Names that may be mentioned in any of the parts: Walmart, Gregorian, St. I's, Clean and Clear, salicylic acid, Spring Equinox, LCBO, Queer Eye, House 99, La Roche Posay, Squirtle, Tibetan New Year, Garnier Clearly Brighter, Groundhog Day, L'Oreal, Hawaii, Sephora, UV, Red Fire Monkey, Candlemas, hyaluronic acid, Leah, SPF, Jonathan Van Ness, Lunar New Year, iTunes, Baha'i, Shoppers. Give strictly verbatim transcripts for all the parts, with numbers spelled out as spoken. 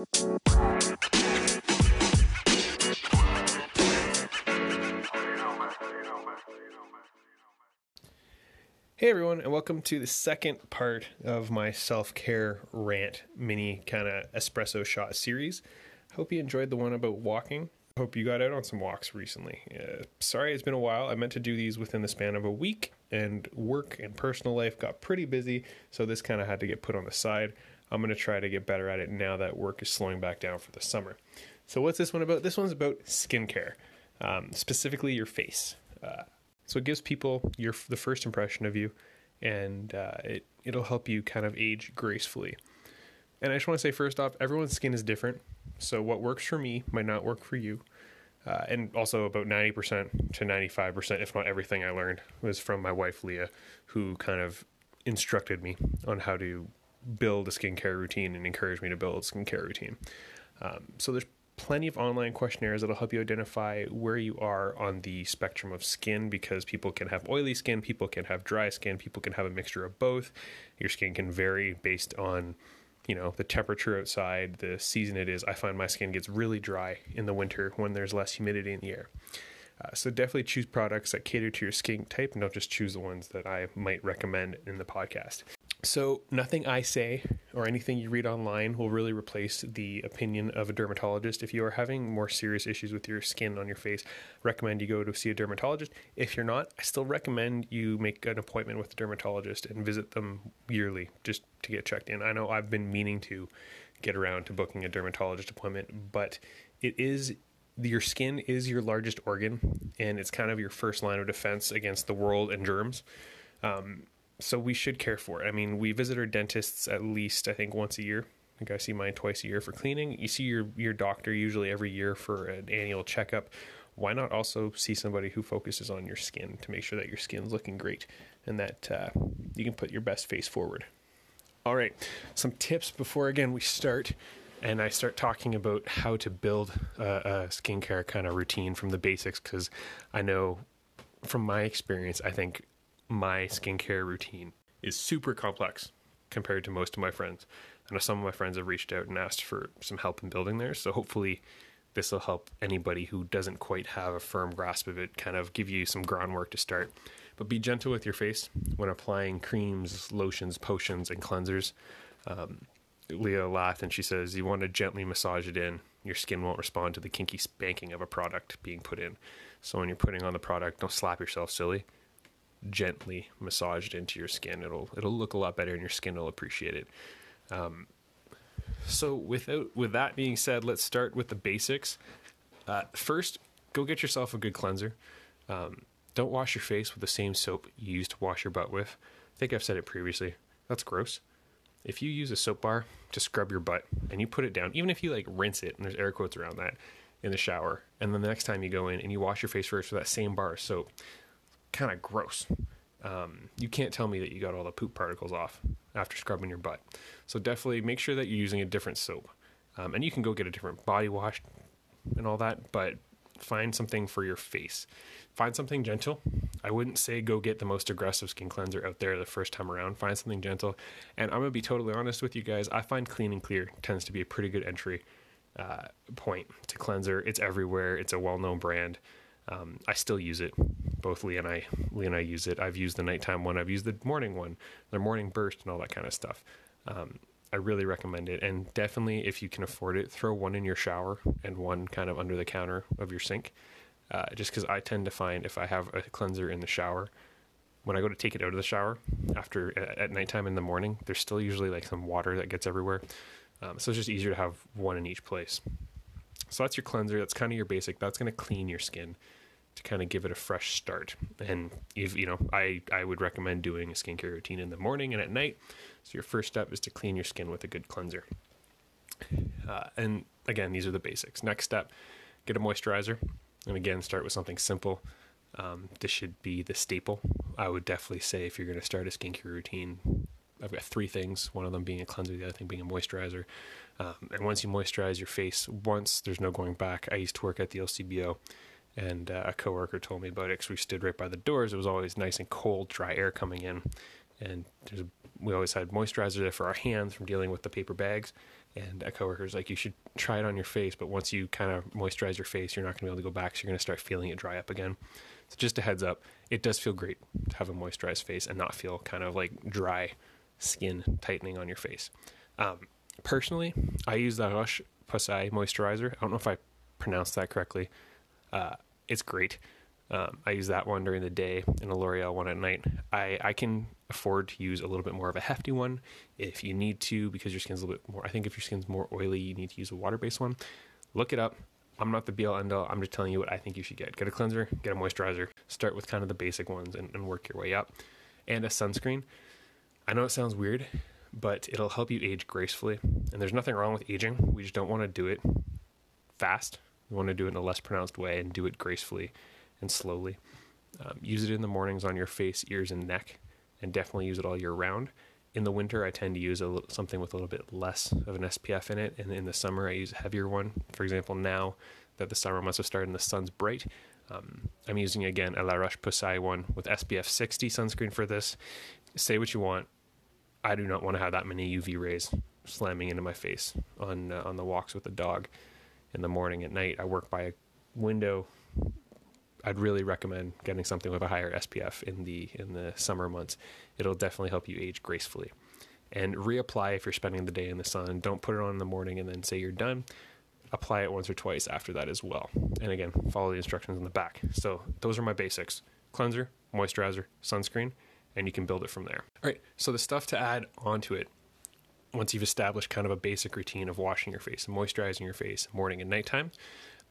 Hey everyone, and welcome to the second part of my self-care rant mini kind of espresso shot series. Hope you enjoyed the one about walking. Hope you got out on some walks recently. Uh, sorry it's been a while. I meant to do these within the span of a week, and work and personal life got pretty busy, so this kind of had to get put on the side. I'm going to try to get better at it now that work is slowing back down for the summer. So what's this one about? This one's about skincare, um, specifically your face. Uh, so it gives people your the first impression of you, and uh, it, it'll help you kind of age gracefully. And I just want to say first off, everyone's skin is different. So what works for me might not work for you. Uh, and also about ninety percent to ninety-five percent, if not everything I learned, was from my wife, Leah, who kind of instructed me on how to build a skincare routine and encourage me to build a skincare routine. Um, so there's plenty of online questionnaires that'll help you identify where you are on the spectrum of skin, because people can have oily skin, people can have dry skin, people can have a mixture of both. Your skin can vary based on, you know, the temperature outside, the season it is. I find my skin gets really dry in the winter when there's less humidity in the air. Uh, so definitely choose products that cater to your skin type, and don't just choose the ones that I might recommend in the podcast. So nothing I say or anything you read online will really replace the opinion of a dermatologist. If you are having more serious issues with your skin on your face, I recommend you go to see a dermatologist. If you're not, I still recommend you make an appointment with a dermatologist and visit them yearly just to get checked in. I know I've been meaning to get around to booking a dermatologist appointment, but it is your skin is your largest organ, and it's kind of your first line of defense against the world and germs. Um, So we should care for it. I mean, we visit our dentists at least, I think, once a year. I think I see mine twice a year for cleaning. You see your, your doctor usually every year for an annual checkup. Why not also see somebody who focuses on your skin to make sure that your skin's looking great and that uh, you can put your best face forward? All right, some tips before, again, we start and I start talking about how to build a, a skincare kind of routine from the basics, because I know from my experience, I think my skincare routine is super complex compared to most of my friends. I know some of my friends have reached out and asked for some help in building theirs, so hopefully this will help anybody who doesn't quite have a firm grasp of it, kind of give you some groundwork to start. But be gentle with your face when applying creams, lotions, potions, and cleansers. Um, Leah laughed and she says, you want to gently massage it in. Your skin won't respond to the kinky spanking of a product being put in. So when you're putting on the product, don't slap yourself silly. Gently massaged into your skin, it'll it'll look a lot better, and your skin will appreciate it. Um, so without with that being said, let's start with the basics. Uh, first, go get yourself a good cleanser. Um, don't wash your face with the same soap you used to wash your butt with. I think I've said it previously. That's gross. If you use a soap bar to scrub your butt and you put it down, even if you like rinse it, and there's air quotes around that, in the shower, and then the next time you go in and you wash your face first with that same bar of soap, kind of gross. Um, you can't tell me that you got all the poop particles off after scrubbing your butt. So definitely make sure that you're using a different soap. Um, and you can go get a different body wash and all that, but find something for your face. Find something gentle. I wouldn't say go get the most aggressive skin cleanser out there the first time around. Find something gentle. And I'm going to be totally honest with you guys. I find Clean and Clear tends to be a pretty good entry uh, point to cleanser. It's everywhere. It's a well-known brand. Um, I still use it. Both Lee and I, Lee and I use it. I've used the nighttime one. I've used the morning one, the morning burst and all that kind of stuff. Um, I really recommend it. And definitely if you can afford it, throw one in your shower and one kind of under the counter of your sink. Uh, just because I tend to find if I have a cleanser in the shower, when I go to take it out of the shower after at, at nighttime in the morning, there's still usually like some water that gets everywhere. Um, so it's just easier to have one in each place. So that's your cleanser. That's kind of your basic. That's going to clean your skin to kind of give it a fresh start. And if you know, I, I would recommend doing a skincare routine in the morning and at night. So your first step is to clean your skin with a good cleanser. Uh, and again, these are the basics. Next step, get a moisturizer. And again, start with something simple. Um, this should be the staple. I would definitely say if you're going to start a skincare routine, I've got three things, one of them being a cleanser, the other thing being a moisturizer. Um, and once you moisturize your face once, there's no going back. I used to work at the L C B O, and uh, a coworker told me about it because we stood right by the doors. It was always nice and cold, dry air coming in. And there's, we always had moisturizer there for our hands from dealing with the paper bags. And a coworker's like, you should try it on your face, but once you kind of moisturize your face, you're not going to be able to go back, so you're going to start feeling it dry up again. So just a heads up, it does feel great to have a moisturized face and not feel kind of like dry skin tightening on your face. Um, personally, I use the La Roche Posay moisturizer. I don't know if I pronounced that correctly. Uh, it's great. Um, I use that one during the day and a L'Oreal one at night. I, I can afford to use a little bit more of a hefty one if you need to, because your skin's a little bit more, I think if your skin's more oily, you need to use a water-based one. Look it up. I'm not the be-all end-all. I'm just telling you what I think you should get. Get a cleanser, get a moisturizer, start with kind of the basic ones and, and work your way up. And a sunscreen. I know it sounds weird, but it'll help you age gracefully. And there's nothing wrong with aging. We just don't want to do it fast. We want to do it in a less pronounced way and do it gracefully and slowly. Um, use it in the mornings on your face, ears, and neck, and definitely use it all year round. In the winter, I tend to use a l- something with a little bit less of an S P F in it, and in the summer, I use a heavier one. For example, now that the summer must have started and the sun's bright, um, I'm using, again, a La Roche Posay one with S P F sixty sunscreen for this. Say what you want. I do not want to have that many U V rays slamming into my face on uh, on the walks with the dog in the morning, at night. I work by a window. I'd really recommend getting something with a higher S P F in the in the summer months. It'll definitely help you age gracefully. And reapply if you're spending the day in the sun. Don't put it on in the morning and then say you're done. Apply it once or twice after that as well. And again, follow the instructions in the back. So those are my basics. Cleanser, moisturizer, sunscreen, and you can build it from there. All right, so the stuff to add onto it, once you've established kind of a basic routine of washing your face and moisturizing your face morning and nighttime,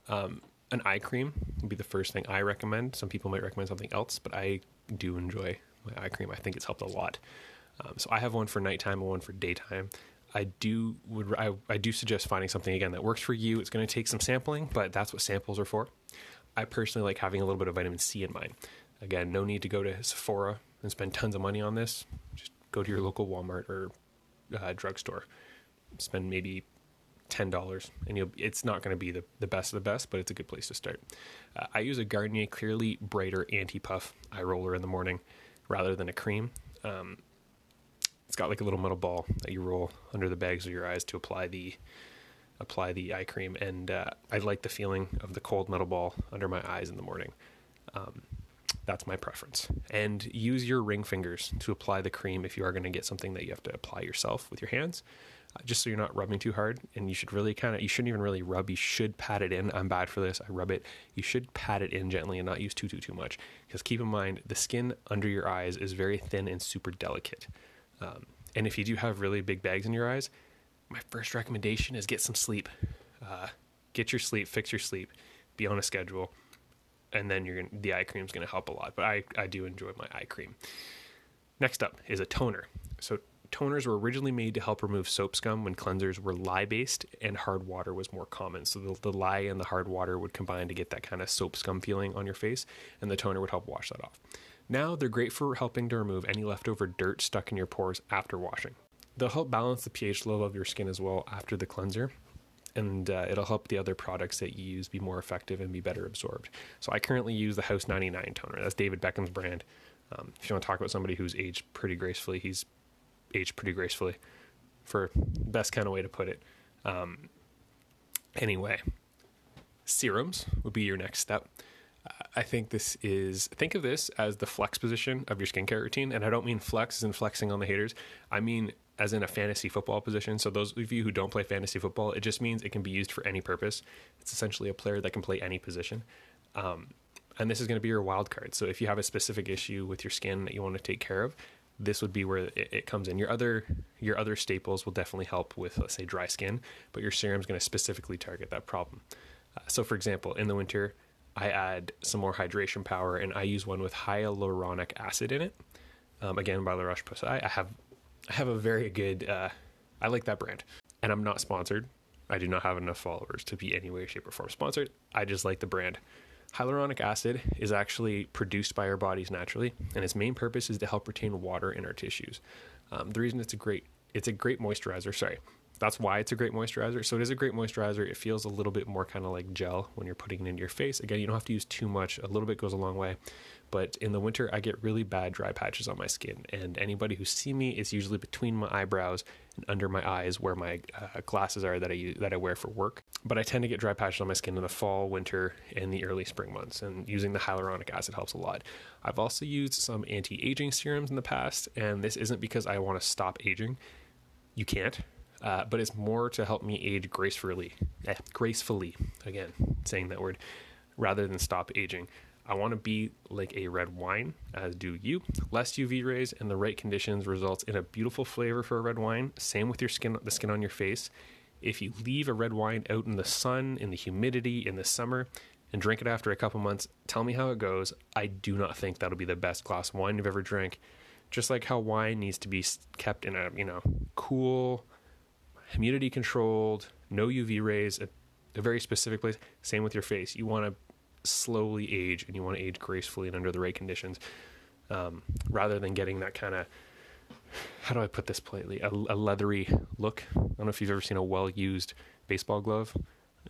um, an eye cream would be the first thing I recommend. Some people might recommend something else, but I do enjoy my eye cream. I think it's helped a lot. Um, so I have one for nighttime and one for daytime. I do would I, I do suggest finding something, again, that works for you. It's going to take some sampling, but that's what samples are for. I personally like having a little bit of vitamin C in mine. Again, no need to go to Sephora and spend tons of money on this. Just go to your local Walmart or uh, drugstore. Spend maybe ten dollars, and you'll, it's not going to be the, the best of the best, but it's a good place to start. Uh, I use a Garnier Clearly Brighter Anti-Puff Eye Roller in the morning rather than a cream. Um, it's got like a little metal ball that you roll under the bags of your eyes to apply the apply the eye cream, and uh, I like the feeling of the cold metal ball under my eyes in the morning. Um, that's my preference. And use your ring fingers to apply the cream if you are going to get something that you have to apply yourself with your hands. Just so you're not rubbing too hard, and you should really kind of, you shouldn't even really rub, you should pat it in. I'm bad for this, I rub it. You should pat it in gently and not use too, too, too much, because keep in mind, the skin under your eyes is very thin and super delicate. Um, and if you do have really big bags in your eyes, my first recommendation is get some sleep. Uh, get your sleep, fix your sleep, be on a schedule, and then you're gonna, the eye cream is going to help a lot, but I, I do enjoy my eye cream. Next up is a toner. So toners were originally made to help remove soap scum when cleansers were lye-based and hard water was more common. So the, the lye and the hard water would combine to get that kind of soap scum feeling on your face, and the toner would help wash that off. Now they're great for helping to remove any leftover dirt stuck in your pores after washing. They'll help balance the pH level of your skin as well after the cleanser, and uh, it'll help the other products that you use be more effective and be better absorbed. So I currently use the House ninety-nine toner. That's David Beckham's brand. Um, if you want to talk about somebody who's aged pretty gracefully, he's aged pretty gracefully, for best kind of way to put it. Um, anyway, serums would be your next step. I think this is, think of this as the flex position of your skincare routine. And I don't mean flex as in flexing on the haters. I mean, as in a fantasy football position. So those of you who don't play fantasy football, it just means it can be used for any purpose. It's essentially a player that can play any position. Um, and this is going to be your wild card. So if you have a specific issue with your skin that you want to take care of, this would be where it comes in. Your other your other staples will definitely help with, let's say, dry skin, but your serum is going to specifically target that problem. Uh, so, for example, in the winter, I add some more hydration power, and I use one with hyaluronic acid in it. Um, again, by La Roche Posay. I have I have a very good. Uh, I like that brand, and I'm not sponsored. I do not have enough followers to be any way, shape, or form sponsored. I just like the brand. Hyaluronic acid is actually produced by our bodies naturally, and its main purpose is to help retain water in our tissues. Um, the reason it's a great, it's a great moisturizer, sorry, that's why it's a great moisturizer. So it is a great moisturizer. It feels a little bit more kind of like gel when you're putting it into your face. Again, you don't have to use too much. A little bit goes a long way. But in the winter, I get really bad dry patches on my skin, and anybody who sees me, it's usually between my eyebrows under my eyes where my uh, glasses are that I use, that I wear for work. But I tend to get dry patches on my skin in the fall, winter, and the early spring months, and using the hyaluronic acid helps a lot. I've also used some anti-aging serums in the past, and this isn't because I want to stop aging. You can't. Uh, but it's more to help me age gracefully, eh, gracefully, again, saying that word, rather than stop aging. I want to be like a red wine, as do you. Less U V rays and the right conditions results in a beautiful flavor for a red wine. Same with your skin, the skin on your face. If you leave a red wine out in the sun, in the humidity, in the summer, and drink it after a couple months, tell me how it goes. I do not think that'll be the best glass of wine you've ever drank. Just like how wine needs to be kept in a, you know, cool, humidity controlled, no U V rays, a, a very specific place. Same with your face. You want to slowly age, and you want to age gracefully and under the right conditions, um, rather than getting that kind of, how do I put this politely, a, a leathery look. I don't know if you've ever seen a well-used baseball glove.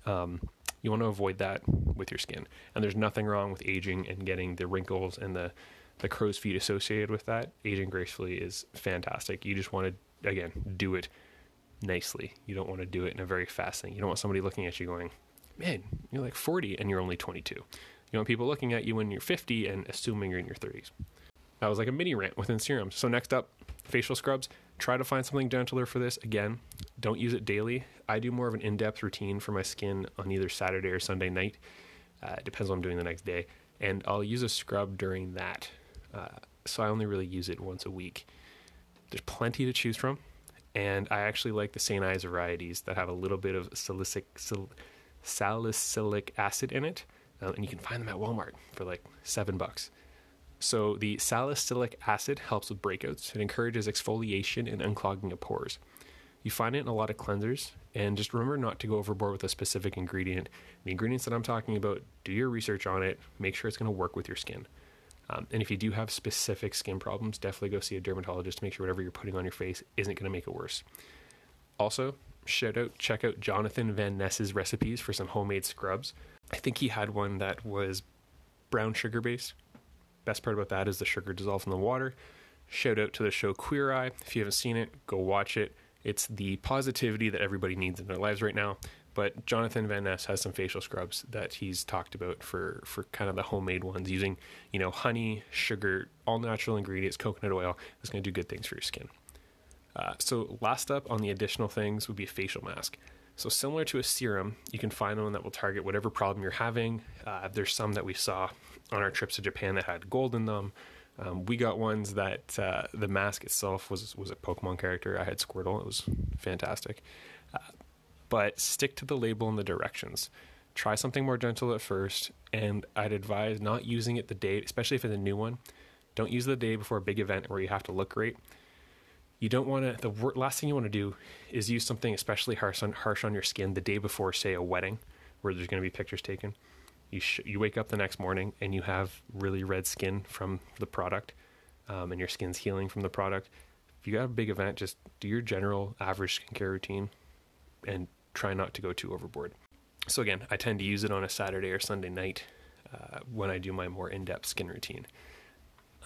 Um, you want to avoid that with your skin. And there's nothing wrong with aging and getting the wrinkles and the, the crow's feet associated with that. Aging gracefully is fantastic. You just want to, again, do it nicely. You don't want to do it in a very fast thing. You don't want somebody looking at you going, man, you're like forty and you're only twenty-two. You want people looking at you when you're fifty and assuming you're in your thirties. That was like a mini rant within serums. So next up, facial scrubs. Try to find something gentler for this. Again, don't use it daily. I do more of an in-depth routine for my skin on either Saturday or Sunday night. Uh, it depends on what I'm doing the next day. And I'll use a scrub during that. Uh, so I only really use it once a week. There's plenty to choose from. And I actually like the Saint I's varieties that have a little bit of salicylic, sal, salicylic acid in it. Uh, and you can find them at Walmart for like seven bucks. So the salicylic acid helps with breakouts. It encourages exfoliation and unclogging of pores. You find it in a lot of cleansers. And just remember not to go overboard with a specific ingredient. The ingredients that I'm talking about, do your research on it. Make sure it's going to work with your skin. Um, and if you do have specific skin problems, definitely go see a dermatologist to make sure whatever you're putting on your face isn't going to make it worse. Also, shout out, check out Jonathan Van Ness's recipes for some homemade scrubs. I think he had one that was brown sugar based. Best part about that is the sugar dissolves in the water. Shout out to the show Queer Eye. If you haven't seen it, go watch it. It's the positivity that everybody needs in their lives right now. But Jonathan Van Ness has some facial scrubs that he's talked about for, for kind of the homemade ones using, you know, honey, sugar, all natural ingredients, coconut oil. It's going to do good things for your skin. Uh, so last up on the additional things would be a facial mask. So similar to a serum, you can find one that will target whatever problem you're having. Uh, there's some that we saw on our trips to Japan that had gold in them. Um, we got ones that uh, the mask itself was, was a Pokemon character. I had Squirtle. It was fantastic. Uh, But stick to the label and the directions. Try something more gentle at first, and I'd advise not using it the day, especially if it's a new one. Don't use it the day before a big event where you have to look great. You don't want to, the last thing you want to do is use something especially harsh on, harsh on your skin the day before, say, a wedding where there's going to be pictures taken. You sh- you wake up the next morning and you have really red skin from the product, um, and your skin's healing from the product. If you got a big event, just do your general average skincare routine and try not to go too overboard. So again, I tend to use it on a Saturday or Sunday night uh, when I do my more in-depth skin routine.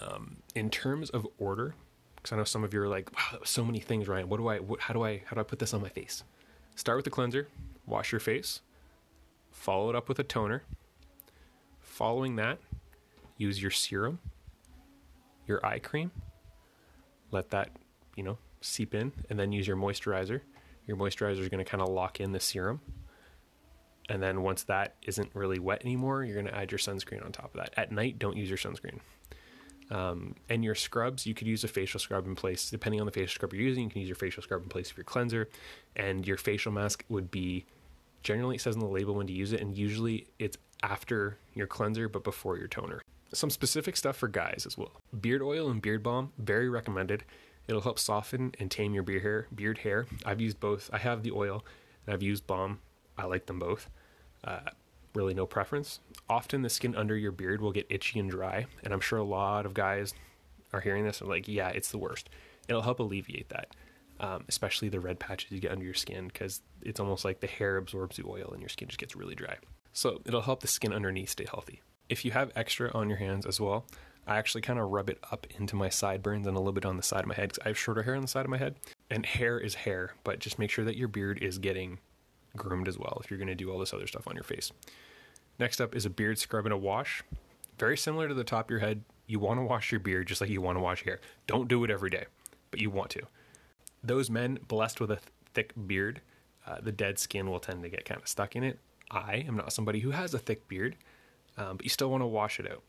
Um, in terms of order, because I know some of you are like, wow, that was so many things, Ryan. What do I, what, how do I, how do I put this on my face? Start with the cleanser, wash your face, follow it up with a toner. Following that, use your serum, your eye cream, let that, you know, seep in, and then use your moisturizer. Your moisturizer is going to kind of lock in the serum. And then once that isn't really wet anymore, you're going to add your sunscreen on top of that. At night, don't use your sunscreen. Um, and your scrubs, you could use a facial scrub in place. Depending on the facial scrub you're using, you can use your facial scrub in place of your cleanser. And your facial mask would be, generally it says on the label when to use it, and usually it's after your cleanser but before your toner. Some specific stuff for guys as well. Beard oil and beard balm, very recommended. It'll help soften and tame your beard hair. Beard hair. I've used both. I have the oil and I've used balm. I like them both. Uh, really no preference. Often the skin under your beard will get itchy and dry. And I'm sure a lot of guys are hearing this and like, yeah, it's the worst. It'll help alleviate that, um, especially the red patches you get under your skin because it's almost like the hair absorbs the oil and your skin just gets really dry. So it'll help the skin underneath stay healthy. If you have extra on your hands as well, I actually kind of rub it up into my sideburns and a little bit on the side of my head because I have shorter hair on the side of my head. and hair is hair, but just make sure that your beard is getting groomed as well if you're going to do all this other stuff on your face. Next up is a beard scrub and a wash. Very similar to the top of your head, you want to wash your beard just like you want to wash hair. Don't do it every day, but you want to. Those men blessed with a th- thick beard, uh, the dead skin will tend to get kind of stuck in it. I am not somebody who has a thick beard, um, but you still want to wash it out.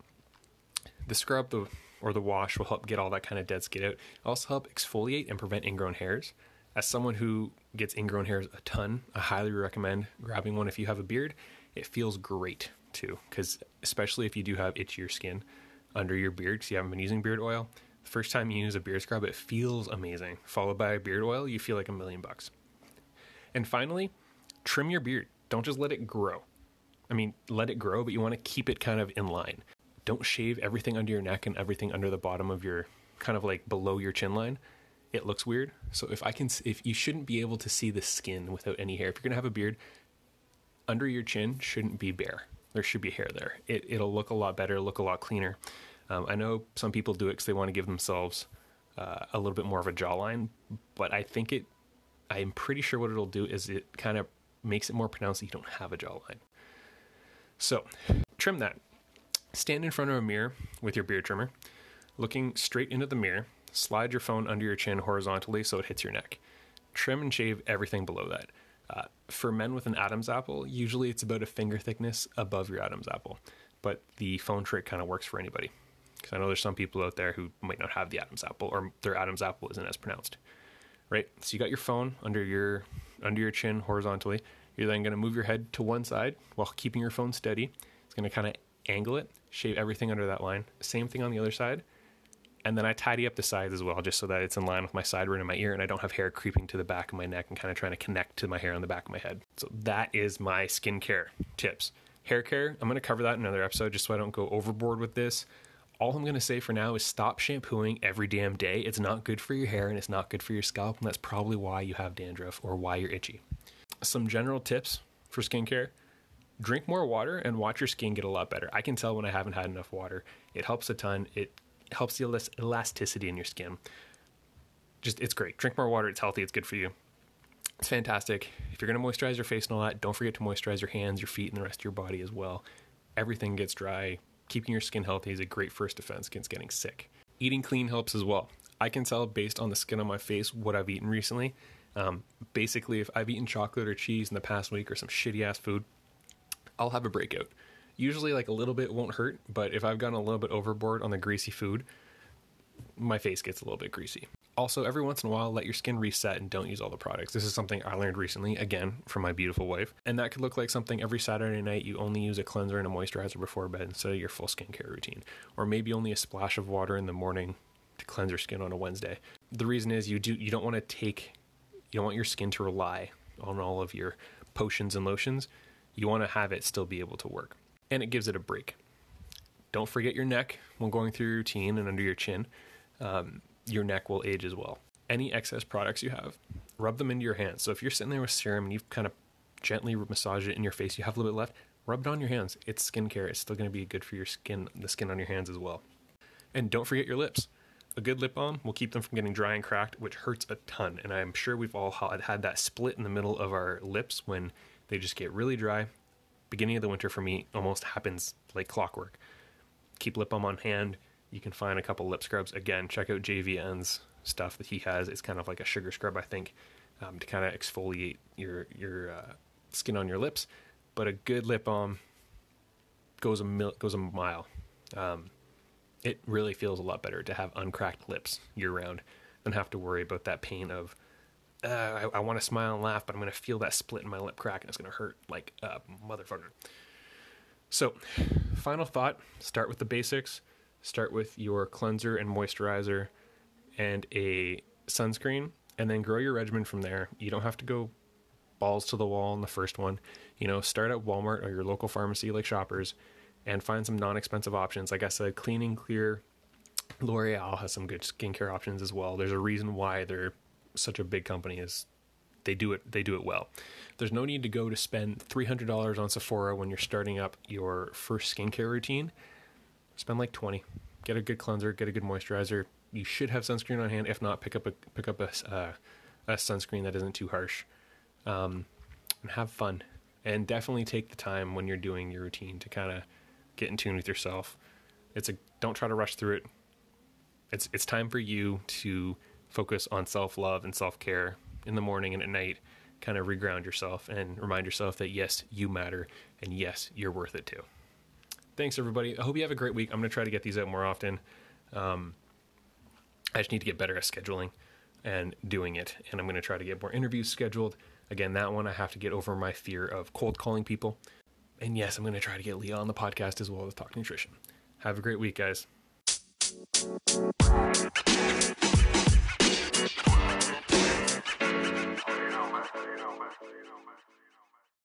The scrub the, or the wash will help get all that kind of dead skin out. Also help exfoliate and prevent ingrown hairs. As someone who gets ingrown hairs a ton, I highly recommend grabbing one if you have a beard. It feels great too, because especially if you do have itchier skin under your beard because you haven't been using beard oil, the first time you use a beard scrub, it feels amazing. Followed by a beard oil, you feel like a million bucks. And finally, trim your beard. Don't just let it grow. I mean, let it grow, but you want to keep it kind of in line. Don't shave everything under your neck and everything under the bottom of your, kind of like below your chin line. It looks weird. So if I can, if you shouldn't be able to see the skin without any hair. If you're going to have a beard, under your chin shouldn't be bare. There should be hair there. It, it'll look a lot better, look a lot cleaner. Um, I know some people do it because they want to give themselves uh, a little bit more of a jawline, but I think it, I'm pretty sure what it'll do is it kind of makes it more pronounced that you don't have a jawline. So trim that. Stand in front of a mirror with your beard trimmer, looking straight into the mirror, slide your phone under your chin horizontally so it hits your neck. Trim and shave everything below that. Uh, for men with an Adam's apple, usually it's about a finger thickness above your Adam's apple, but the phone trick kind of works for anybody. Because I know there's some people out there who might not have the Adam's apple, or their Adam's apple isn't as pronounced, right? So you got your phone under your under your chin horizontally. You're then going to move your head to one side while keeping your phone steady. It's going to kind of angle it, shave everything under that line. Same thing on the other side. And then I tidy up the sides as well, just so that it's in line with my sideburn and my ear, and I don't have hair creeping to the back of my neck and kind of trying to connect to my hair on the back of my head. So that is my skincare tips. Hair care, I'm going to cover that in another episode just so I don't go overboard with this. All I'm going to say for now is stop shampooing every damn day. It's not good for your hair and it's not good for your scalp, and that's probably why you have dandruff or why you're itchy. Some general tips for skincare. Drink more water and watch your skin get a lot better. I can tell when I haven't had enough water. It helps a ton. It helps the elasticity in your skin. Just, it's great. Drink more water. It's healthy. It's good for you. It's fantastic. If you're going to moisturize your face and all that, don't forget to moisturize your hands, your feet, and the rest of your body as well. Everything gets dry. Keeping your skin healthy is a great first defense against getting sick. Eating clean helps as well. I can tell based on the skin on my face what I've eaten recently. Um, basically, if I've eaten chocolate or cheese in the past week or some shitty-ass food, I'll have a breakout. Usually like a little bit won't hurt, but if I've gone a little bit overboard on the greasy food, my face gets a little bit greasy. Also, every once in a while, let your skin reset and don't use all the products. This is something I learned recently, again, from my beautiful wife. And that could look like something every Saturday night you only use a cleanser and a moisturizer before bed instead of your full skincare routine. Or maybe only a splash of water in the morning to cleanse your skin on a Wednesday. The reason is you do you don't want to take, you don't want your skin to rely on all of your potions and lotions. You want to have it still be able to work. And it gives it a break. Don't forget your neck when going through your routine and under your chin. Um, your neck will age as well. Any excess products you have, rub them into your hands. So if you're sitting there with serum and you've kind of gently massaged it in your face, you have a little bit left, rub it on your hands. It's skincare. It's still going to be good for your skin, the skin on your hands as well. And don't forget your lips. A good lip balm will keep them from getting dry and cracked, which hurts a ton. And I'm sure we've all had that split in the middle of our lips when they just get really dry. Beginning of the winter for me almost happens like clockwork. Keep lip balm on hand. You can find a couple lip scrubs. Again, check out J V N's stuff that he has. It's kind of like a sugar scrub, I think, um, to kind of exfoliate your your uh, skin on your lips. But a good lip balm goes a mil- goes a mile. Um, it really feels a lot better to have uncracked lips year round than have to worry about that pain of Uh, I, I want to smile and laugh, but I'm going to feel that split in my lip crack and it's going to hurt like a uh, motherfucker. So final thought, start with the basics. Start with your cleanser and moisturizer and a sunscreen, and then grow your regimen from there. You don't have to go balls to the wall on the first one. You know, start at Walmart or your local pharmacy like Shoppers and find some non-expensive options. Like I said, Clean and Clear, L'Oreal has some good skincare options as well. There's a reason why they're such a big company is they do it they do it well. There's no need to go to spend three hundred dollars on Sephora when you're starting up your first skincare routine. Spend like twenty dollars. Get a good cleanser, get a good moisturizer. You should have sunscreen on hand. If not, pick up a pick up a uh, a sunscreen that isn't too harsh. Um, and have fun. And definitely take the time when you're doing your routine to kind of get in tune with yourself. It's a don't try to rush through it. It's it's time for you to focus on self-love and self-care in the morning and at night. Kind of reground yourself and remind yourself that yes, you matter, and yes, you're worth it too. Thanks everybody. I hope you have a great week. I'm going to try to get these out more often. Um, I just need to get better at scheduling and doing it. And I'm going to try to get more interviews scheduled. Again, that one, I have to get over my fear of cold calling people. And yes, I'm going to try to get Leah on the podcast as well as Talk Nutrition. Have a great week, guys. You know, man. You know, man. You know, man.